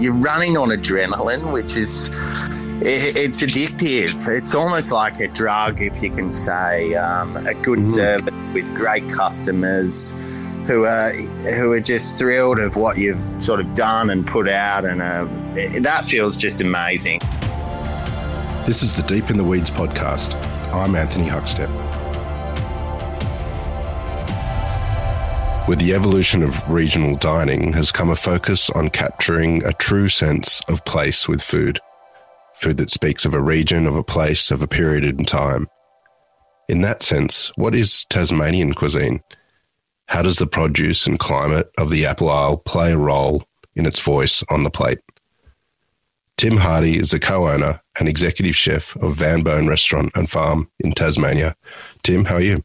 you're running on adrenaline, which is, it's addictive. It's almost like a drug, if you can say. A good service with great customers who are just thrilled of what you've sort of done and put out, and that feels just amazing. This is the Deep in the Weeds podcast. I'm Anthony Huckstep. With the evolution of regional dining has come a focus on capturing a true sense of place with food. Food that speaks of a region, of a place, of a period in time. In that sense, what is Tasmanian cuisine? How does the produce and climate of the Apple Isle play a role in its voice on the plate? Tim Hardy is the co-owner and executive chef of Van Bone Restaurant and Farm in Tasmania. Tim, how are you?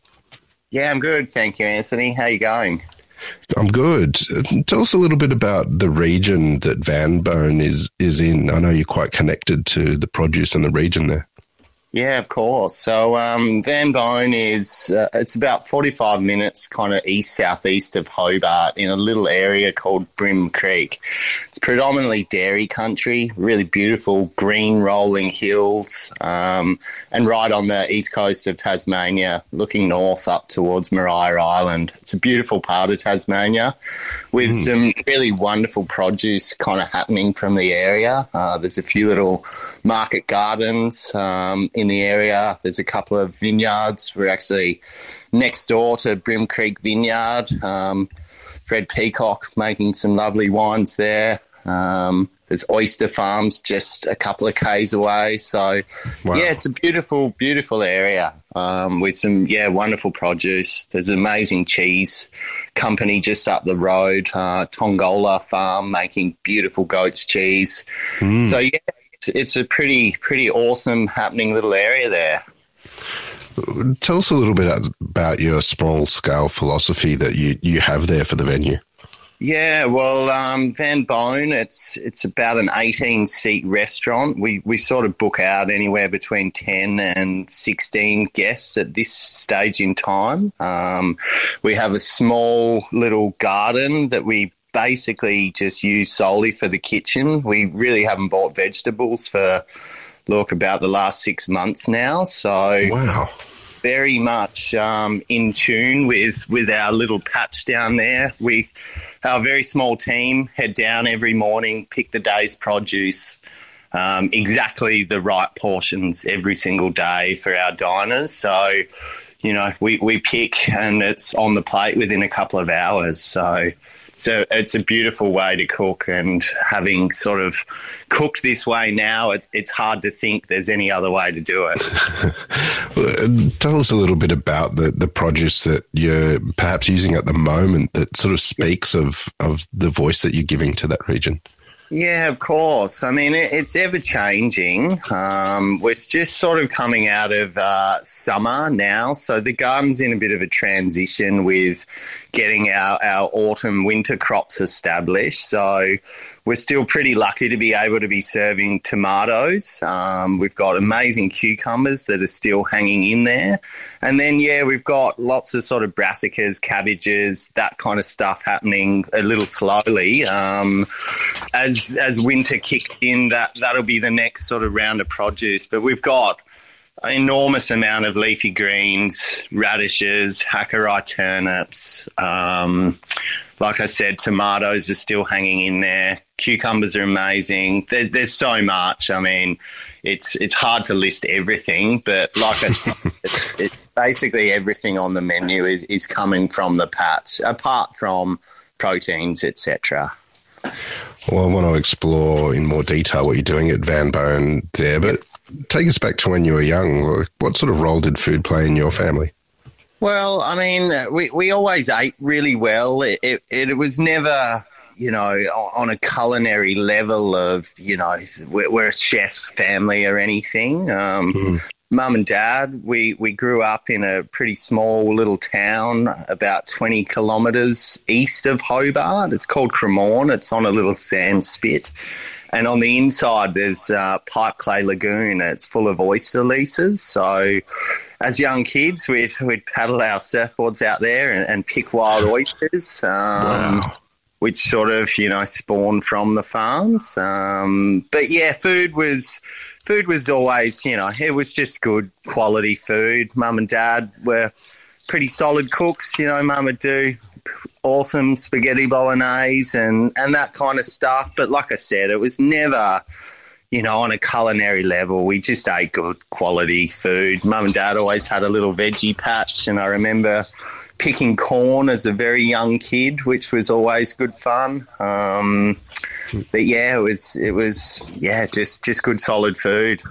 Yeah, I'm good. Thank you, Anthony. How are you going? I'm good. Tell us a little bit about the region that Van Bone is in. I know you're quite connected to the produce and the region there. Yeah, of course. So Van Bone is it's about 45 minutes kind of east-southeast of Hobart in a little area called Brim Creek. It's predominantly dairy country, really beautiful green rolling hills, and right on the east coast of Tasmania, looking north up towards Maria Island. It's a beautiful part of Tasmania with some really wonderful produce kind of happening from the area. There's a few little market gardens in the area. There's a couple of vineyards. We're actually next door to Brim Creek Vineyard. Fred Peacock making some lovely wines there. There's oyster farms just a couple of k's away. So, yeah, it's a beautiful, beautiful area with some, wonderful produce. There's an amazing cheese company just up the road, Tongola Farm, making beautiful goat's cheese. So, yeah. It's a pretty awesome happening little area there. Tell us a little bit about your small-scale philosophy that you have there for the venue. Yeah, well, Van Bone, it's about an 18-seat restaurant. We sort of book out anywhere between 10 and 16 guests at this stage in time. We have a small little garden that we basically just used solely for the kitchen. We really haven't bought vegetables for, about the last 6 months now. So very much in tune with our little patch down there. Our very small team head down every morning, pick the day's produce, exactly the right portions every single day for our diners. So, you know, we pick and it's on the plate within a couple of hours. So it's a beautiful way to cook, and having sort of cooked this way now, it's hard to think there's any other way to do it. Tell us a little bit about the produce that you're perhaps using at the moment that sort of speaks of the voice that you're giving to that region. Yeah, of course. I mean, it's ever-changing. We're just sort of coming out of summer now, so the garden's in a bit of a transition with getting our autumn-winter crops established. So we're still pretty lucky to be able to be serving tomatoes. We've got amazing cucumbers that are still hanging in there. And then, we've got lots of sort of brassicas, cabbages, that kind of stuff happening a little slowly. As winter kicked in, that'll be the next sort of round of produce. But we've got an enormous amount of leafy greens, radishes, Hackeri turnips. Like I said, tomatoes are still hanging in there. Cucumbers are amazing. There's so much. I mean, it's hard to list everything, but like I said, it's basically everything on the menu is coming from the patch, apart from proteins, etc. Well, I want to explore in more detail what you're doing at Van Bone there, but take us back to when you were young. What sort of role did food play in your family? Well, I mean, we always ate really well. It was never, you know, on a culinary level of, you know, we're a chef family or anything. Mum and Dad, we grew up in a pretty small little town about 20 kilometres east of Hobart. It's called Cremorne. It's on a little sand spit. And on the inside, there's Pipe Clay Lagoon. It's full of oyster leases. So as young kids, we'd paddle our surfboards out there and pick wild oysters. which sort of, you know, spawned from the farms. But yeah, food was always, you know, it was just good quality food. Mum and Dad were pretty solid cooks. You know, Mum would do awesome spaghetti bolognese and that kind of stuff. But like I said, it was never, you know, on a culinary level. We just ate good quality food. Mum and Dad always had a little veggie patch, and I remember picking corn as a very young kid, which was always good fun. But yeah, it was yeah, just good solid food.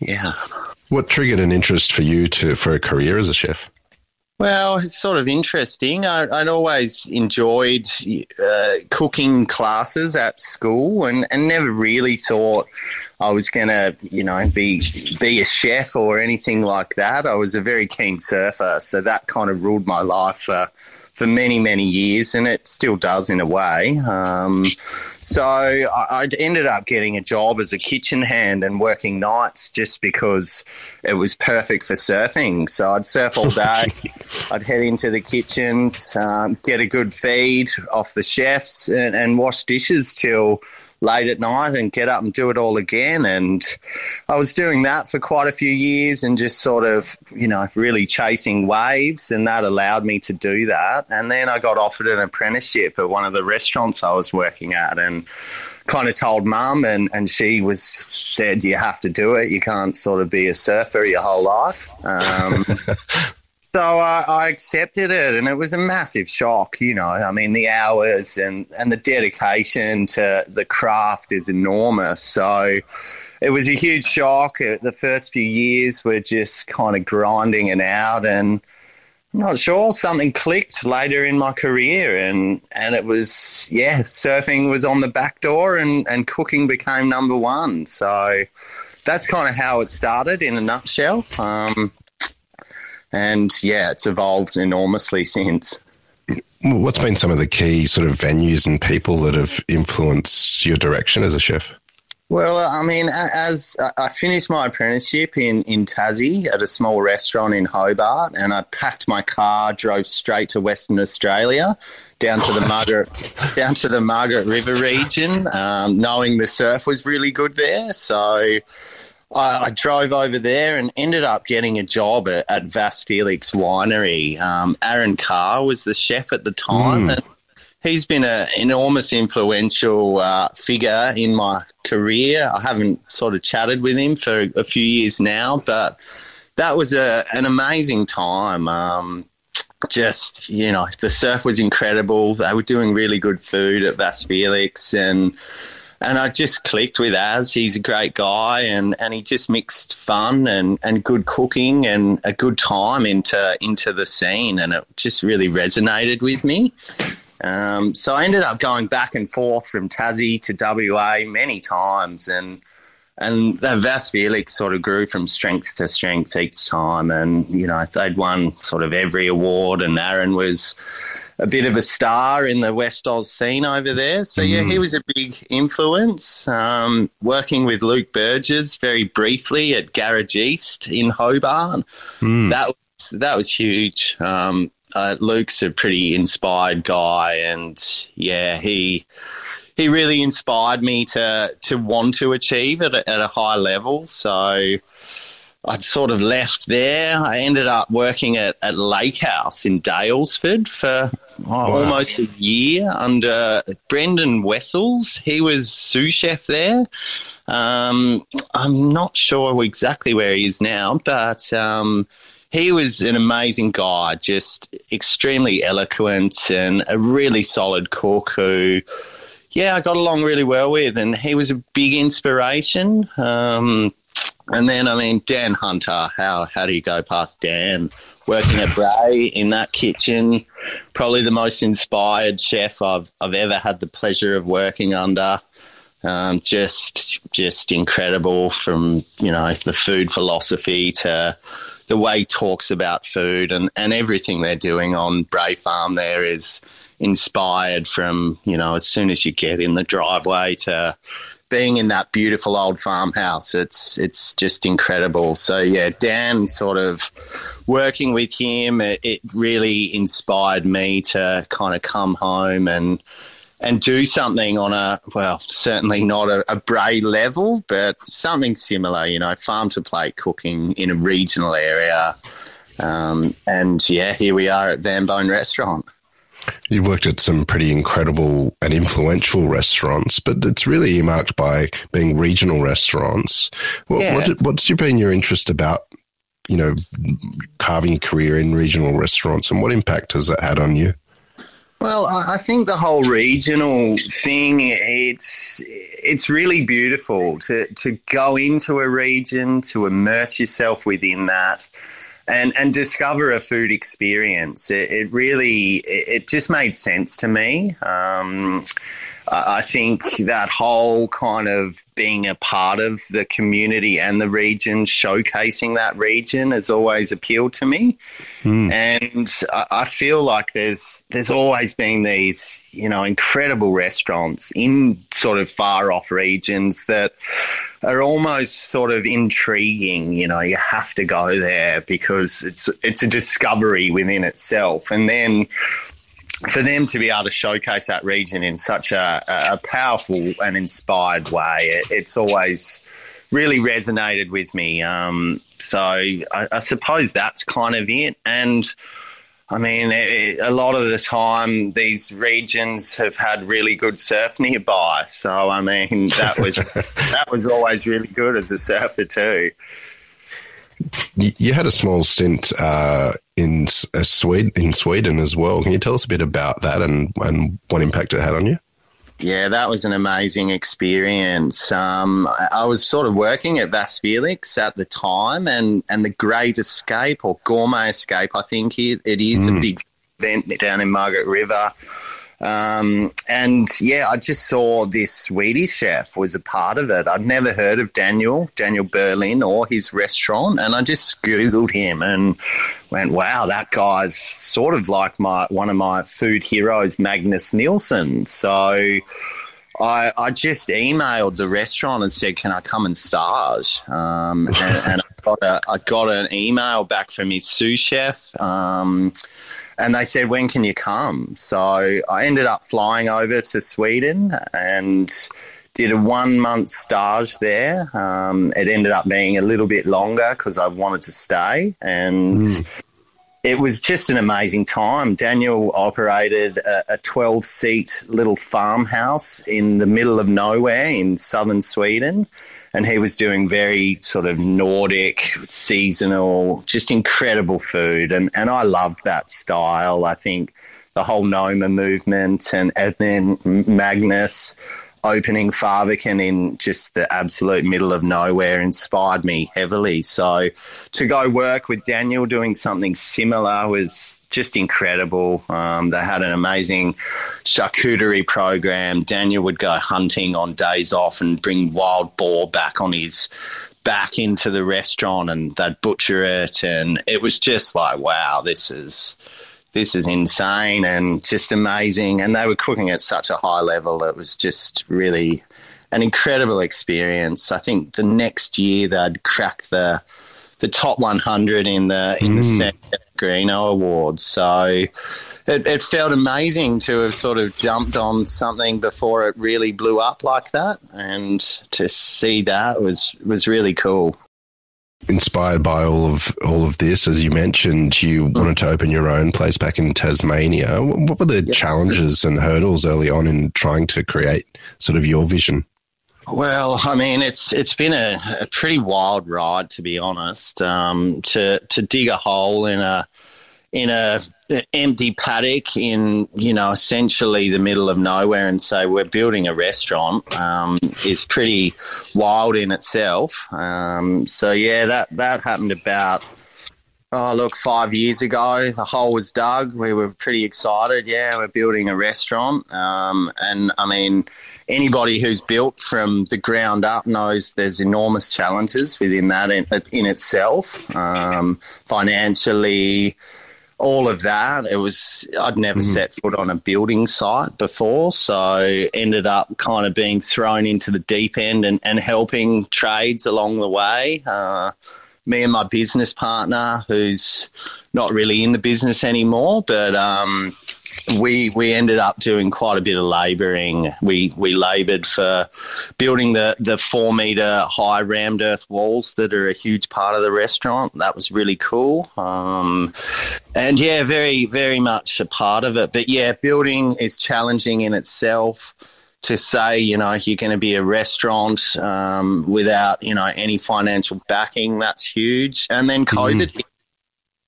Yeah. What triggered an interest for you for a career as a chef? Well, it's sort of interesting. I'd always enjoyed cooking classes at school, and never really thought I was going to, you know, be a chef or anything like that. I was a very keen surfer, so that kind of ruled my life for many, many years, and it still does in a way. So I ended up getting a job as a kitchen hand and working nights just because it was perfect for surfing. So I'd surf all day. I'd head into the kitchens, get a good feed off the chefs and wash dishes till late at night and get up and do it all again. And I was doing that for quite a few years and just sort of, you know, really chasing waves, and that allowed me to do that. And then I got offered an apprenticeship at one of the restaurants I was working at, and kind of told Mum, and she said, you have to do it. You can't sort of be a surfer your whole life. So I accepted it, and it was a massive shock, you know. I mean, the hours and the dedication to the craft is enormous. So it was a huge shock. The first few years were just kind of grinding it out, and I'm not sure, something clicked later in my career, and it was, yeah, surfing was on the back door and cooking became number one. So that's kind of how it started in a nutshell. And, yeah, it's evolved enormously since. What's been some of the key sort of venues and people that have influenced your direction as a chef? Well, I mean, as I finished my apprenticeship in Tassie at a small restaurant in Hobart, and I packed my car, drove straight to Western Australia, down to the Margaret River region, knowing the surf was really good there. So I drove over there and ended up getting a job at Vasse Felix Winery. Aaron Carr was the chef at the time, and he's been an enormous influential figure in my career. I haven't sort of chatted with him for a few years now, but that was an amazing time. Just, you know, the surf was incredible. They were doing really good food at Vasse Felix, And I just clicked with Az. He's a great guy, and he just mixed fun and good cooking and a good time into the scene, and it just really resonated with me. So I ended up going back and forth from Tassie to WA many times, and the Vasse Felix sort of grew from strength to strength each time, and, you know, they'd won sort of every award, and Aaron was a bit of a star in the West Oz scene over there. So, yeah, he was a big influence. Working with Luke Burgess very briefly at Garage East in Hobart, that was huge. Luke's a pretty inspired guy, and, yeah, he really inspired me to want to achieve at a high level. So I'd sort of left there. I ended up working at Lake House in Daylesford for almost a year under Brendan Wessels. He was sous chef there. I'm not sure exactly where he is now, but he was an amazing guy, just extremely eloquent and a really solid cook who, yeah, I got along really well with, and he was a big inspiration. And then, I mean, Dan Hunter, how do you go past Dan? Working at Bray in that kitchen, probably the most inspired chef I've ever had the pleasure of working under. Just incredible, from, you know, the food philosophy to the way he talks about food, and everything they're doing on Bray Farm there is inspired from, you know, as soon as you get in the driveway to being in that beautiful old farmhouse, it's just incredible. So, yeah, Dan sort of working with him, it really inspired me to kind of come home and do something on a, well, certainly not a Bray level, but something similar, you know, farm to plate cooking in a regional area. And, yeah, here we are at Van Bone Restaurant. You've worked at some pretty incredible and influential restaurants, but it's really marked by being regional restaurants. What's been your interest about, you know, carving a career in regional restaurants, and what impact has that had on you? Well, I think the whole regional thing, it's really beautiful to go into a region, to immerse yourself within that. And discover a food experience. It just made sense to me. I think that whole kind of being a part of the community and the region, showcasing that region, has always appealed to me. Mm. And I feel like there's always been these, you know, incredible restaurants in sort of far off regions that are almost sort of intriguing. You know, you have to go there because it's a discovery within itself. And then for them to be able to showcase that region in such a powerful and inspired way, it's always really resonated with me. So I suppose that's kind of it. And, I mean, a lot of the time these regions have had really good surf nearby. So, I mean, that was always really good as a surfer too. You had a small stint in Sweden as well. Can you tell us a bit about that and what impact it had on you? Yeah, that was an amazing experience. I was sort of working at Vasse Felix at the time, and the Great Escape, or Gourmet Escape, I think it is a big event down in Margaret River. And yeah, I just saw this Swedish chef was a part of it. I'd never heard of Daniel Berlin or his restaurant, and I just Googled him and went, wow, that guy's sort of like one of my food heroes, Magnus Nilsson. So I just emailed the restaurant and said, can I come and stage? And I got an email back from his sous chef, and they said, when can you come? So I ended up flying over to Sweden and did a 1 month stage there. It ended up being a little bit longer because I wanted to stay. And it was just an amazing time. Daniel operated a 12-seat little farmhouse in the middle of nowhere in southern Sweden. And he was doing very sort of Nordic, seasonal, just incredible food. And I loved that style. I think the whole Noma movement and then Magnus opening Farvican in just the absolute middle of nowhere inspired me heavily. So to go work with Daniel doing something similar was just incredible. They had an amazing charcuterie program. Daniel would go hunting on days off and bring wild boar back on his back into the restaurant, and they'd butcher it. And it was just like, wow, this is insane and just amazing. And they were cooking at such a high level. It was just really an incredible experience. I think the next year they'd cracked the top 100 in the San Pellegrino Awards. So it felt amazing to have sort of jumped on something before it really blew up like that. And to see that was really cool. Inspired by all of this, as you mentioned, you wanted to open your own place back in Tasmania. What were the challenges and hurdles early on in trying to create sort of your vision? Well, I mean, it's been a pretty wild ride, to be honest. To dig a hole in a empty paddock in, you know, essentially the middle of nowhere and say we're building a restaurant is pretty wild in itself. So, yeah, that happened about, 5 years ago. The hole was dug. We were pretty excited. Yeah, we're building a restaurant. And, I mean, anybody who's built from the ground up knows there's enormous challenges within that in itself, financially, all of that. It was, I'd never set foot on a building site before, so ended up kind of being thrown into the deep end and helping trades along the way. Me and my business partner, who's not really in the business anymore, but we ended up doing quite a bit of labouring. We laboured for building the 4-metre high rammed earth walls that are a huge part of the restaurant. That was really cool. And, yeah, very, very much a part of it. But, yeah, building is challenging in itself. To say, you know, you're going to be a restaurant without, you know, any financial backing, that's huge. And then COVID hit.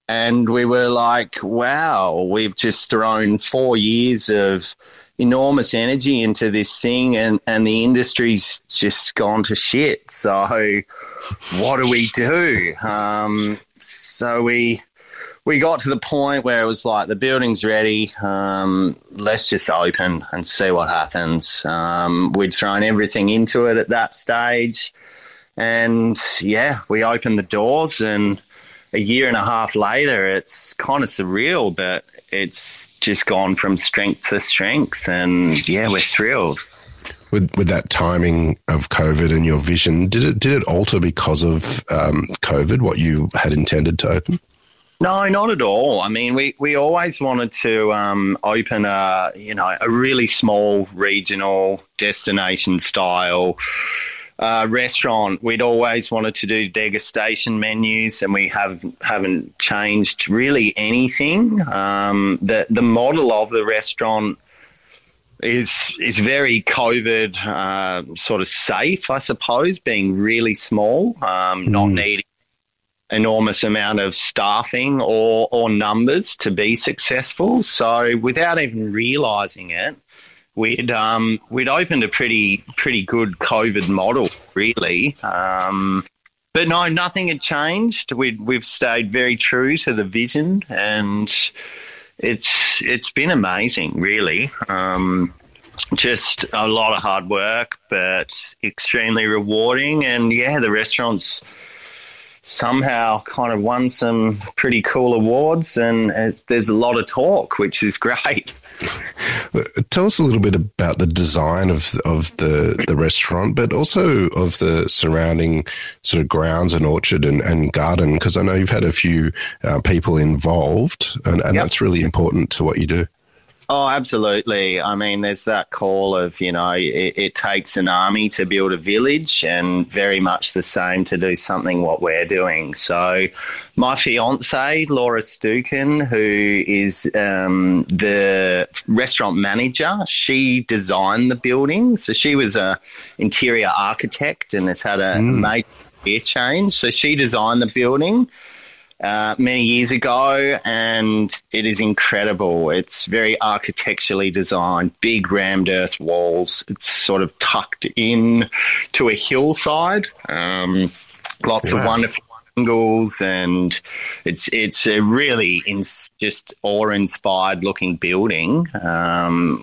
And we were like, wow, we've just thrown 4 years of enormous energy into this thing and the industry's just gone to shit. So what do we do? So we got to the point where it was like the building's ready, let's just open and see what happens. We'd thrown everything into it at that stage and, yeah, we opened the doors and a year and a half later it's kind of surreal, but it's just gone from strength to strength and, yeah, we're thrilled. With that timing of COVID and your vision, did it alter because of COVID what you had intended to open? No, not at all. I mean, we always wanted to open a really small regional destination style restaurant. We'd always wanted to do degustation menus and we haven't changed really anything. The model of the restaurant is very COVID sort of safe, I suppose, being really small, not needing enormous amount of staffing or numbers to be successful. So without even realising it, we'd opened a pretty good COVID model, really. But no, nothing had changed. We've stayed very true to the vision and it's been amazing, really. Just a lot of hard work, but extremely rewarding. And, yeah, the restaurant's somehow kind of won some pretty cool awards and there's a lot of talk, which is great. Tell us a little bit about the design of the restaurant, but also of the surrounding sort of grounds and orchard and garden, because I know you've had a few people involved and yep. That's really important to what you do. Oh, absolutely. I mean, there's that call of, you know, it takes an army to build a village and very much the same to do something what we're doing. So my fiancée, Laura Stukin, who is the restaurant manager, she designed the building. So she was an interior architect and has had a major career change. So she designed the building many years ago, and it is incredible. It's very architecturally designed, big rammed earth walls. It's sort of tucked in to a hillside. Lots of wonderful angles, and it's a really just awe-inspired looking building.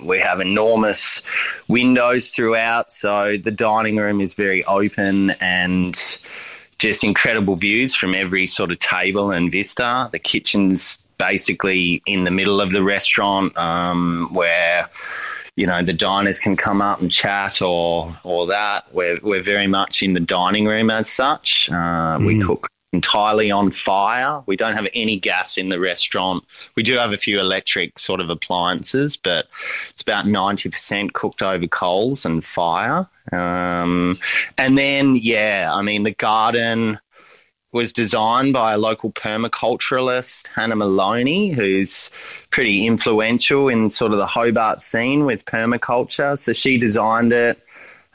We have enormous windows throughout, so the dining room is very open and just incredible views from every sort of table and vista. The kitchen's basically in the middle of the restaurant where, you know, the diners can come up and chat or that. We're very much in the dining room as such. We cook entirely on fire. We don't have any gas in the restaurant. We do have a few electric sort of appliances, but it's about 90% cooked over coals and fire. And then, yeah, I mean, the garden was designed by a local permaculturalist, Hannah Maloney, who's pretty influential in sort of the Hobart scene with permaculture. So she designed it.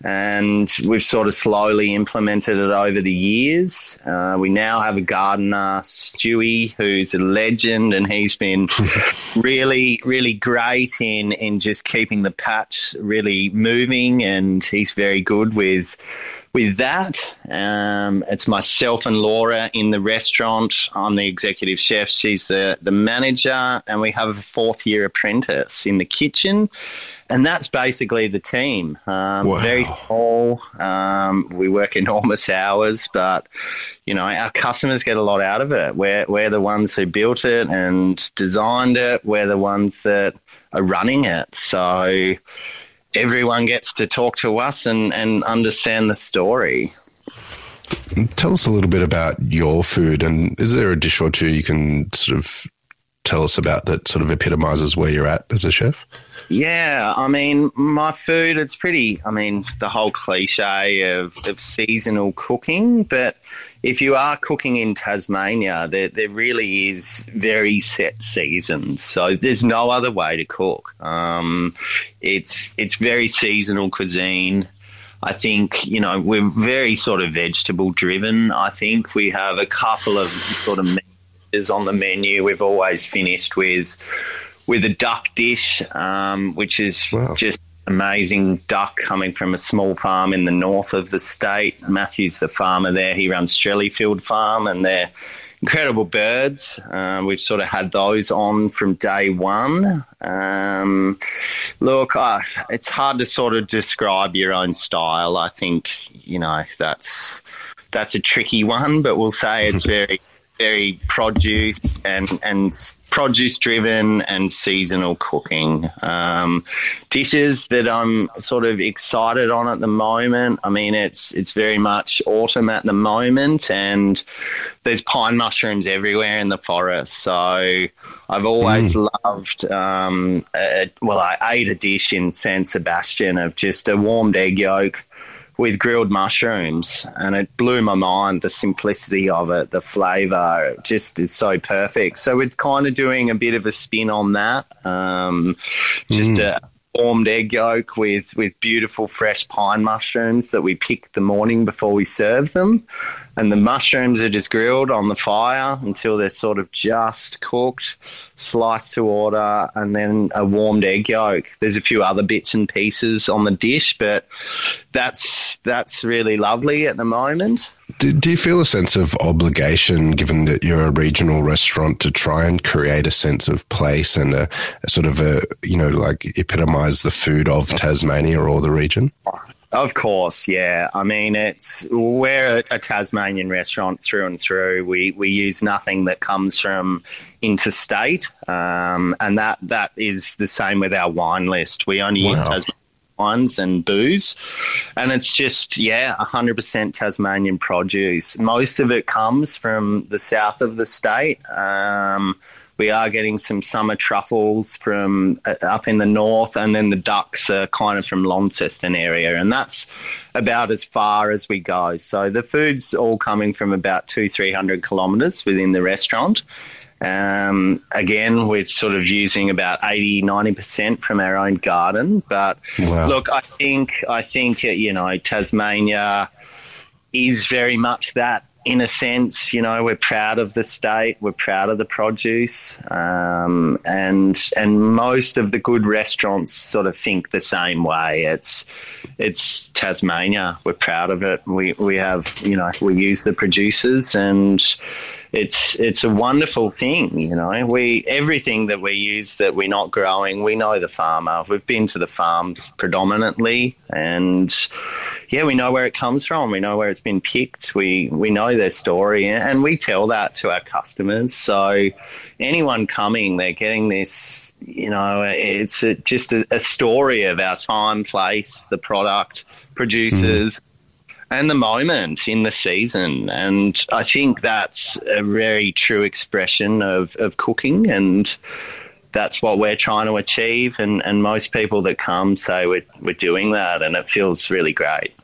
And we've sort of slowly implemented it over the years. We now have a gardener, Stewie, who's a legend, and he's been really, really great in just keeping the patch really moving, and he's very good with that. It's myself and Laura in the restaurant. I'm the executive chef. She's the manager, and we have a fourth-year apprentice in the kitchen. And that's basically the team. Wow. Very small. We work enormous hours, but you know, our customers get a lot out of it. We're the ones who built it and designed it. We're the ones that are running it. So everyone gets to talk to us and understand the story. Tell us a little bit about your food, and is there a dish or two you can sort of tell us about that sort of epitomizes where you're at as a chef? Yeah, I mean, my food, it's pretty, I mean, the whole cliche of seasonal cooking, but if you are cooking in Tasmania, there really is very set seasons. So there's no other way to cook. It's very seasonal cuisine. I think, you know, we're very sort of vegetable driven. I think we have a couple of sort of menus on the menu. We've always finished with a duck dish, which is just amazing duck coming from a small farm in the north of the state. Matthew's the farmer there. He runs Strellyfield Farm, and they're incredible birds. We've sort of had those on from day one. It's hard to sort of describe your own style. I think, you know, that's a tricky one, but we'll say it's very, very produce and produce driven and seasonal cooking. Dishes that I'm sort of excited on at the moment. I mean, it's very much autumn at the moment, and there's pine mushrooms everywhere in the forest. So I've always loved, I ate a dish in San Sebastian of just a warmed egg yolk with grilled mushrooms, and it blew my mind, the simplicity of it, the flavour, it just is so perfect. So we're kind of doing a bit of a spin on that, a warmed egg yolk with beautiful fresh pine mushrooms that we pick the morning before we serve them, and the mushrooms are just grilled on the fire until they're sort of just cooked, sliced to order, and then a warmed egg yolk. There's a few other bits and pieces on the dish, but that's really lovely at the moment. Do you feel a sense of obligation, given that you're a regional restaurant, to try and create a sense of place and a sort of a, you know, like epitomise the food of Tasmania or the region? Of course, yeah. I mean, we're a Tasmanian restaurant through and through. We use nothing that comes from interstate, and that is the same with our wine list. We only use Tasmanian wines and booze, and it's just, 100% Tasmanian produce. Most of it comes from the south of the state. We are getting some summer truffles from up in the north, and then the ducks are kind of from Launceston area, and that's about as far as we go. So the food's all coming from about 200-300 kilometres within the restaurant. Again, we're sort of using about 80-90% from our own garden. But look, I think you know, Tasmania is very much that. In a sense, you know, we're proud of the state, we're proud of the produce, and most of the good restaurants sort of think the same way. It's Tasmania, we're proud of it. We have, you know, we use the producers, and it's a wonderful thing, you know. Everything that we use that we're not growing, we know the farmer. We've been to the farms predominantly, and we know where it comes from. We know where it's been picked. We know their story, and we tell that to our customers. So anyone coming, they're getting this, you know, it's just a story of our time, place, the product, producers, and the moment in the season. And I think that's a very true expression of cooking, and that's what we're trying to achieve. And most people that come say we're doing that, and it feels really great.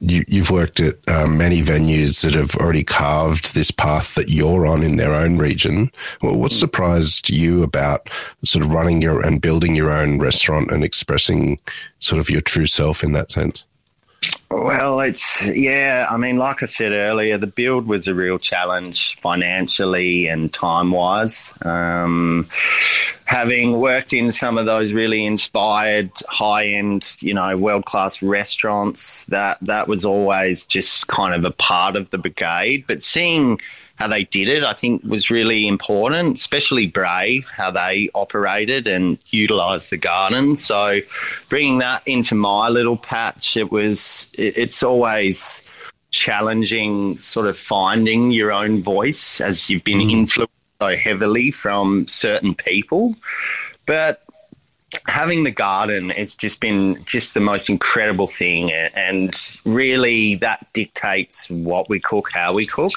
You've worked at many venues that have already carved this path that you're on in their own region. Well, what surprised you about sort of running and building your own restaurant and expressing sort of your true self in that sense? Well, I mean, like I said earlier, the build was a real challenge financially and time-wise. Having worked in some of those really inspired, high-end, you know, world-class restaurants, that was always just kind of a part of the brigade. But seeing how they did it, I think was really important, especially Bray, how they operated and utilised the garden. So bringing that into my little patch, it's always challenging sort of finding your own voice as you've been influenced so heavily from certain people. But having the garden has just been the most incredible thing, and really that dictates what we cook, how we cook.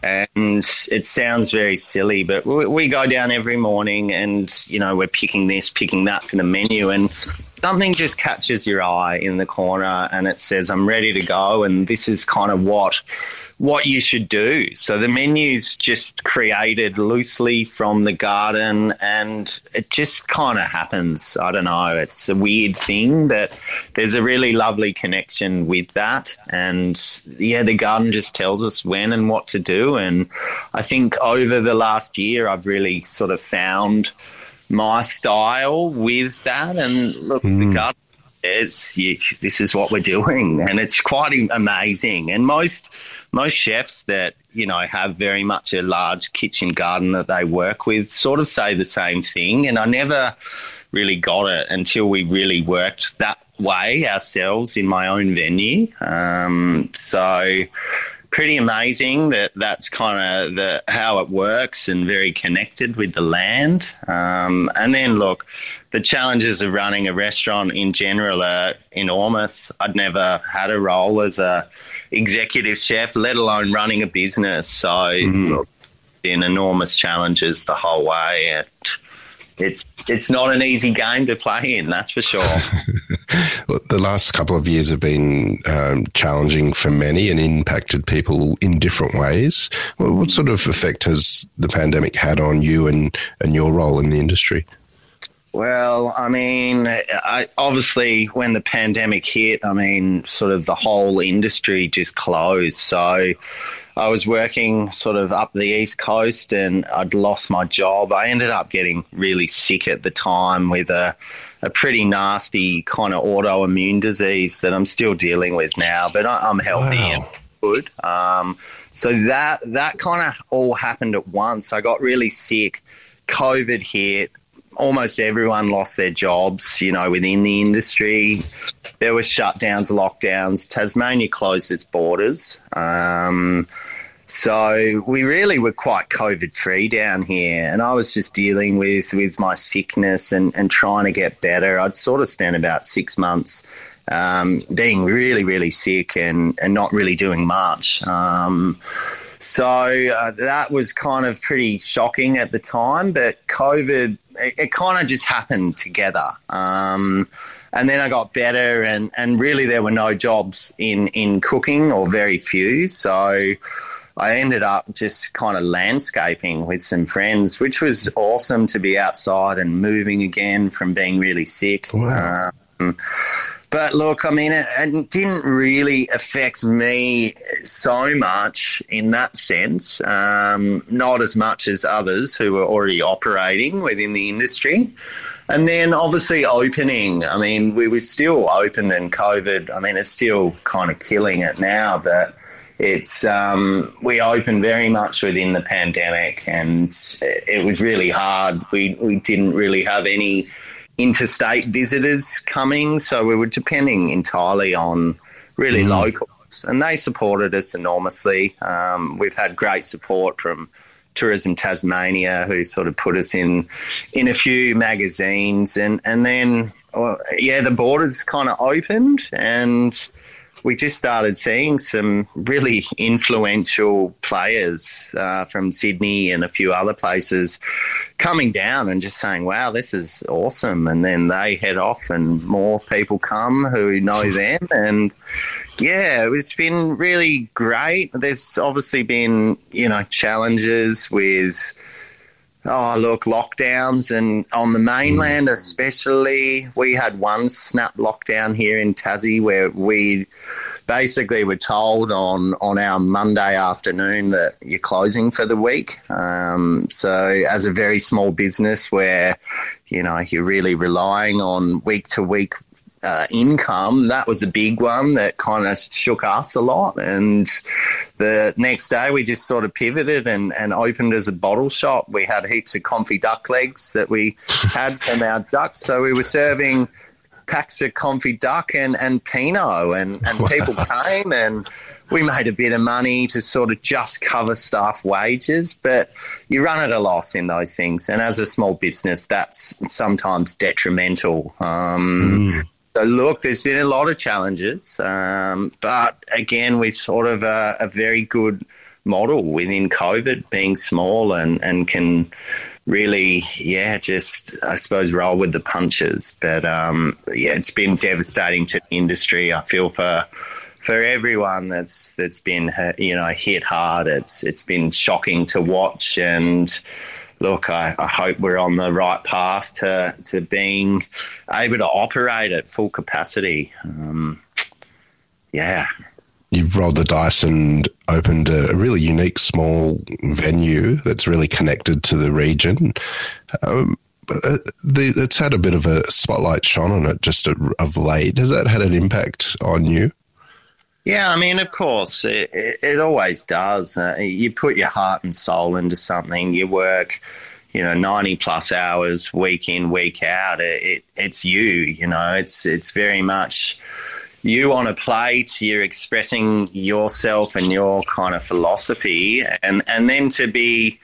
And it sounds very silly, but we go down every morning and, you know, we're picking this, picking that for the menu, and something just catches your eye in the corner and it says, I'm ready to go, and this is kind of what you should do. So the menu's just created loosely from the garden, and it just kind of happens. I don't know. It's a weird thing that there's a really lovely connection with that. And, yeah, the garden just tells us when and what to do. And I think over the last year I've really sort of found my style with that. And, look, the garden says, yeah, this is what we're doing. And it's quite amazing. And most chefs that, you know, have very much a large kitchen garden that they work with sort of say the same thing. And I never really got it until we really worked that way ourselves in my own venue. So pretty amazing that's kind of how it works, and very connected with the land. And then, look, the challenges of running a restaurant in general are enormous. I'd never had a role as a executive chef, let alone running a business. So look, been enormous challenges the whole way. It's not an easy game to play in, that's for sure. Well, the last couple of years have been challenging for many and impacted people in different ways. What sort of effect has the pandemic had on you and your role in the industry? Well, I mean, obviously when the pandemic hit, I mean, sort of the whole industry just closed. So I was working sort of up the East Coast and I'd lost my job. I ended up getting really sick at the time with a pretty nasty kind of autoimmune disease that I'm still dealing with now, but I'm healthy. Wow. And good. So that kind of all happened at once. I got really sick. COVID hit. Almost everyone lost their jobs, you know, within the industry. There were shutdowns, lockdowns. Tasmania closed its borders. So we really were quite COVID-free down here, and I was just dealing with my sickness and trying to get better. I'd sort of spent about 6 months being really, really sick and not really doing much. So that was kind of pretty shocking at the time, but COVID, it kind of just happened together. And then I got better and really there were no jobs in cooking, or very few. So I ended up just kind of landscaping with some friends, which was awesome to be outside and moving again from being really sick. Wow. But look, I mean, it didn't really affect me so much in that sense, not as much as others who were already operating within the industry. And then obviously opening, I mean, we were still open and COVID, I mean, it's still kind of killing it now, but it's we opened very much within the pandemic and it was really hard. We didn't really have any interstate visitors coming, so we were depending entirely on really locals, and they supported us enormously. We've had great support from Tourism Tasmania, who sort of put us in a few magazines, and then the borders kind of opened and we just started seeing some really influential players from Sydney and a few other places coming down and just saying, wow, this is awesome. And then they head off and more people come who know them. And, yeah, it's been really great. There's obviously been, you know, challenges with lockdowns, and on the mainland especially. We had one snap lockdown here in Tassie where we basically were told on our Monday afternoon that you're closing for the week. So as a very small business where, you know, you're really relying on week-to-week income, that was a big one that kind of shook us a lot. And the next day we just sort of pivoted and opened as a bottle shop. We had heaps of confit duck legs that we had from our ducks. So we were serving packs of confit duck and Pinot and wow. People came and we made a bit of money to sort of just cover staff wages, but you run at a loss in those things. And as a small business, that's sometimes detrimental. So look, there's been a lot of challenges, but again, with sort of a very good model within COVID, being small and can really, just I suppose roll with the punches. But, it's been devastating to the industry. I feel for everyone that's been hit hard, it's been shocking to watch. And look, I hope we're on the right path to being able to operate at full capacity. You've rolled the dice and opened a really unique small venue that's really connected to the region. It's had a bit of a spotlight shone on it just of late. Has that had an impact on you? Yeah, I mean, of course, it always does. You put your heart and soul into something. You work, 90-plus hours week in, week out. It's you, It's very much you on a plate. You're expressing yourself and your kind of philosophy. And then to be,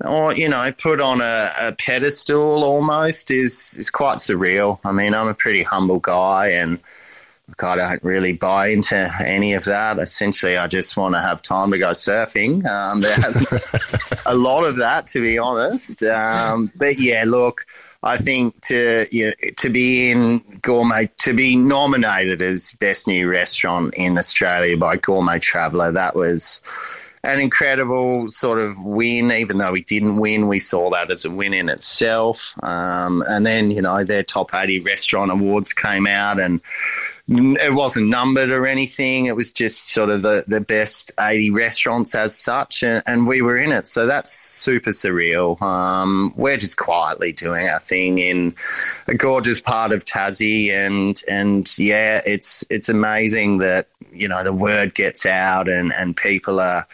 put on a pedestal almost is quite surreal. I mean, I'm a pretty humble guy and I don't really buy into any of that. Essentially, I just want to have time to go surfing. There hasn't a lot of that, to be honest. I think to be in Gourmet, to be nominated as Best New Restaurant in Australia by Gourmet Traveller, that was an incredible sort of win. Even though we didn't win, we saw that as a win in itself. And then, their top 80 restaurant awards came out and it wasn't numbered or anything. It was just sort of the best 80 restaurants as such, and we were in it. So that's super surreal. We're just quietly doing our thing in a gorgeous part of Tassie, and it's amazing that, the word gets out and people are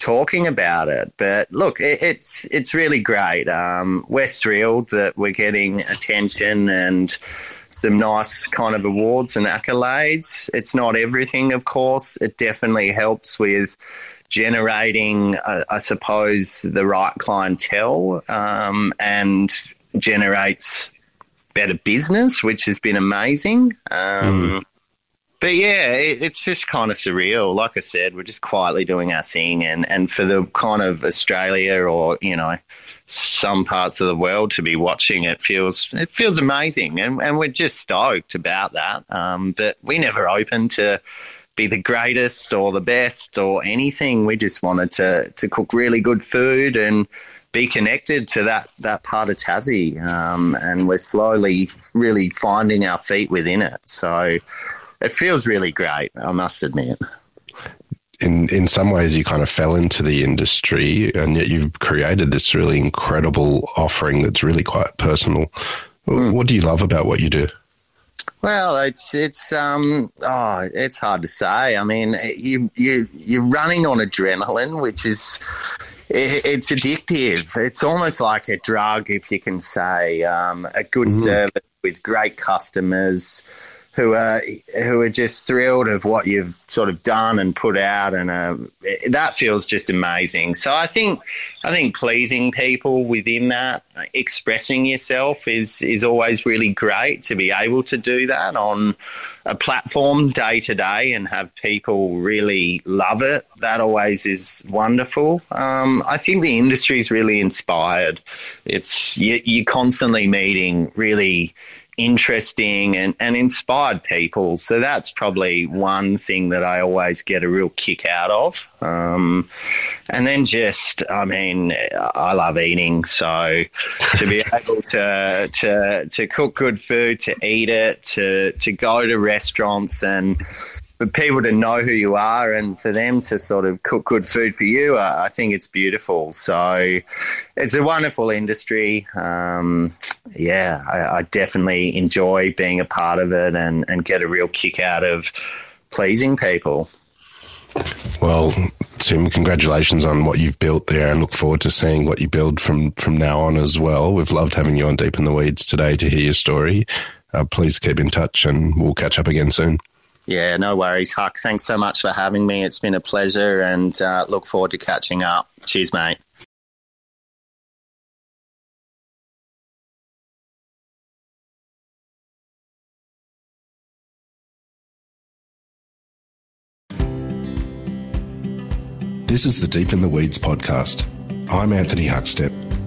talking about it. But look, it's really great. We're thrilled that we're getting attention and some nice kind of awards and accolades. It's not everything, of course. It definitely helps with generating, I suppose, the right clientele and generates better business, which has been amazing. But, it's just kind of surreal. Like I said, we're just quietly doing our thing. And for the kind of Australia or, some parts of the world to be watching, it feels amazing. And we're just stoked about that. But we never opened to be the greatest or the best or anything. We just wanted to cook really good food and be connected to that part of Tassie. And we're slowly really finding our feet within it. So it feels really great, I must admit. In some ways, you kind of fell into the industry, and yet you've created this really incredible offering that's really quite personal. What do you love about what you do? Well, it's hard to say. I mean, you're running on adrenaline, which is it's addictive. It's almost like a drug, if you can say. A good service with great customers who are just thrilled of what you've sort of done and put out, and that feels just amazing. So I think pleasing people within that, expressing yourself is always really great to be able to do that on a platform day to day and have people really love it. That always is wonderful. I think the industry is really inspired. It's you're constantly meeting really interesting and inspired people. So that's probably one thing that I always get a real kick out of. And then I love eating. So to be able to cook good food, to eat it, to go to restaurants and for people to know who you are and for them to sort of cook good food for you, I think it's beautiful. So it's a wonderful industry. I definitely enjoy being a part of it and get a real kick out of pleasing people. Well, Tim, congratulations on what you've built there, and look forward to seeing what you build from now on as well. We've loved having you on Deep in the Weeds today to hear your story. Please keep in touch and we'll catch up again soon. Yeah, no worries, Huck. Thanks so much for having me. It's been a pleasure, and look forward to catching up. Cheers, mate. This is the Deep in the Weeds podcast. I'm Anthony Huckstep.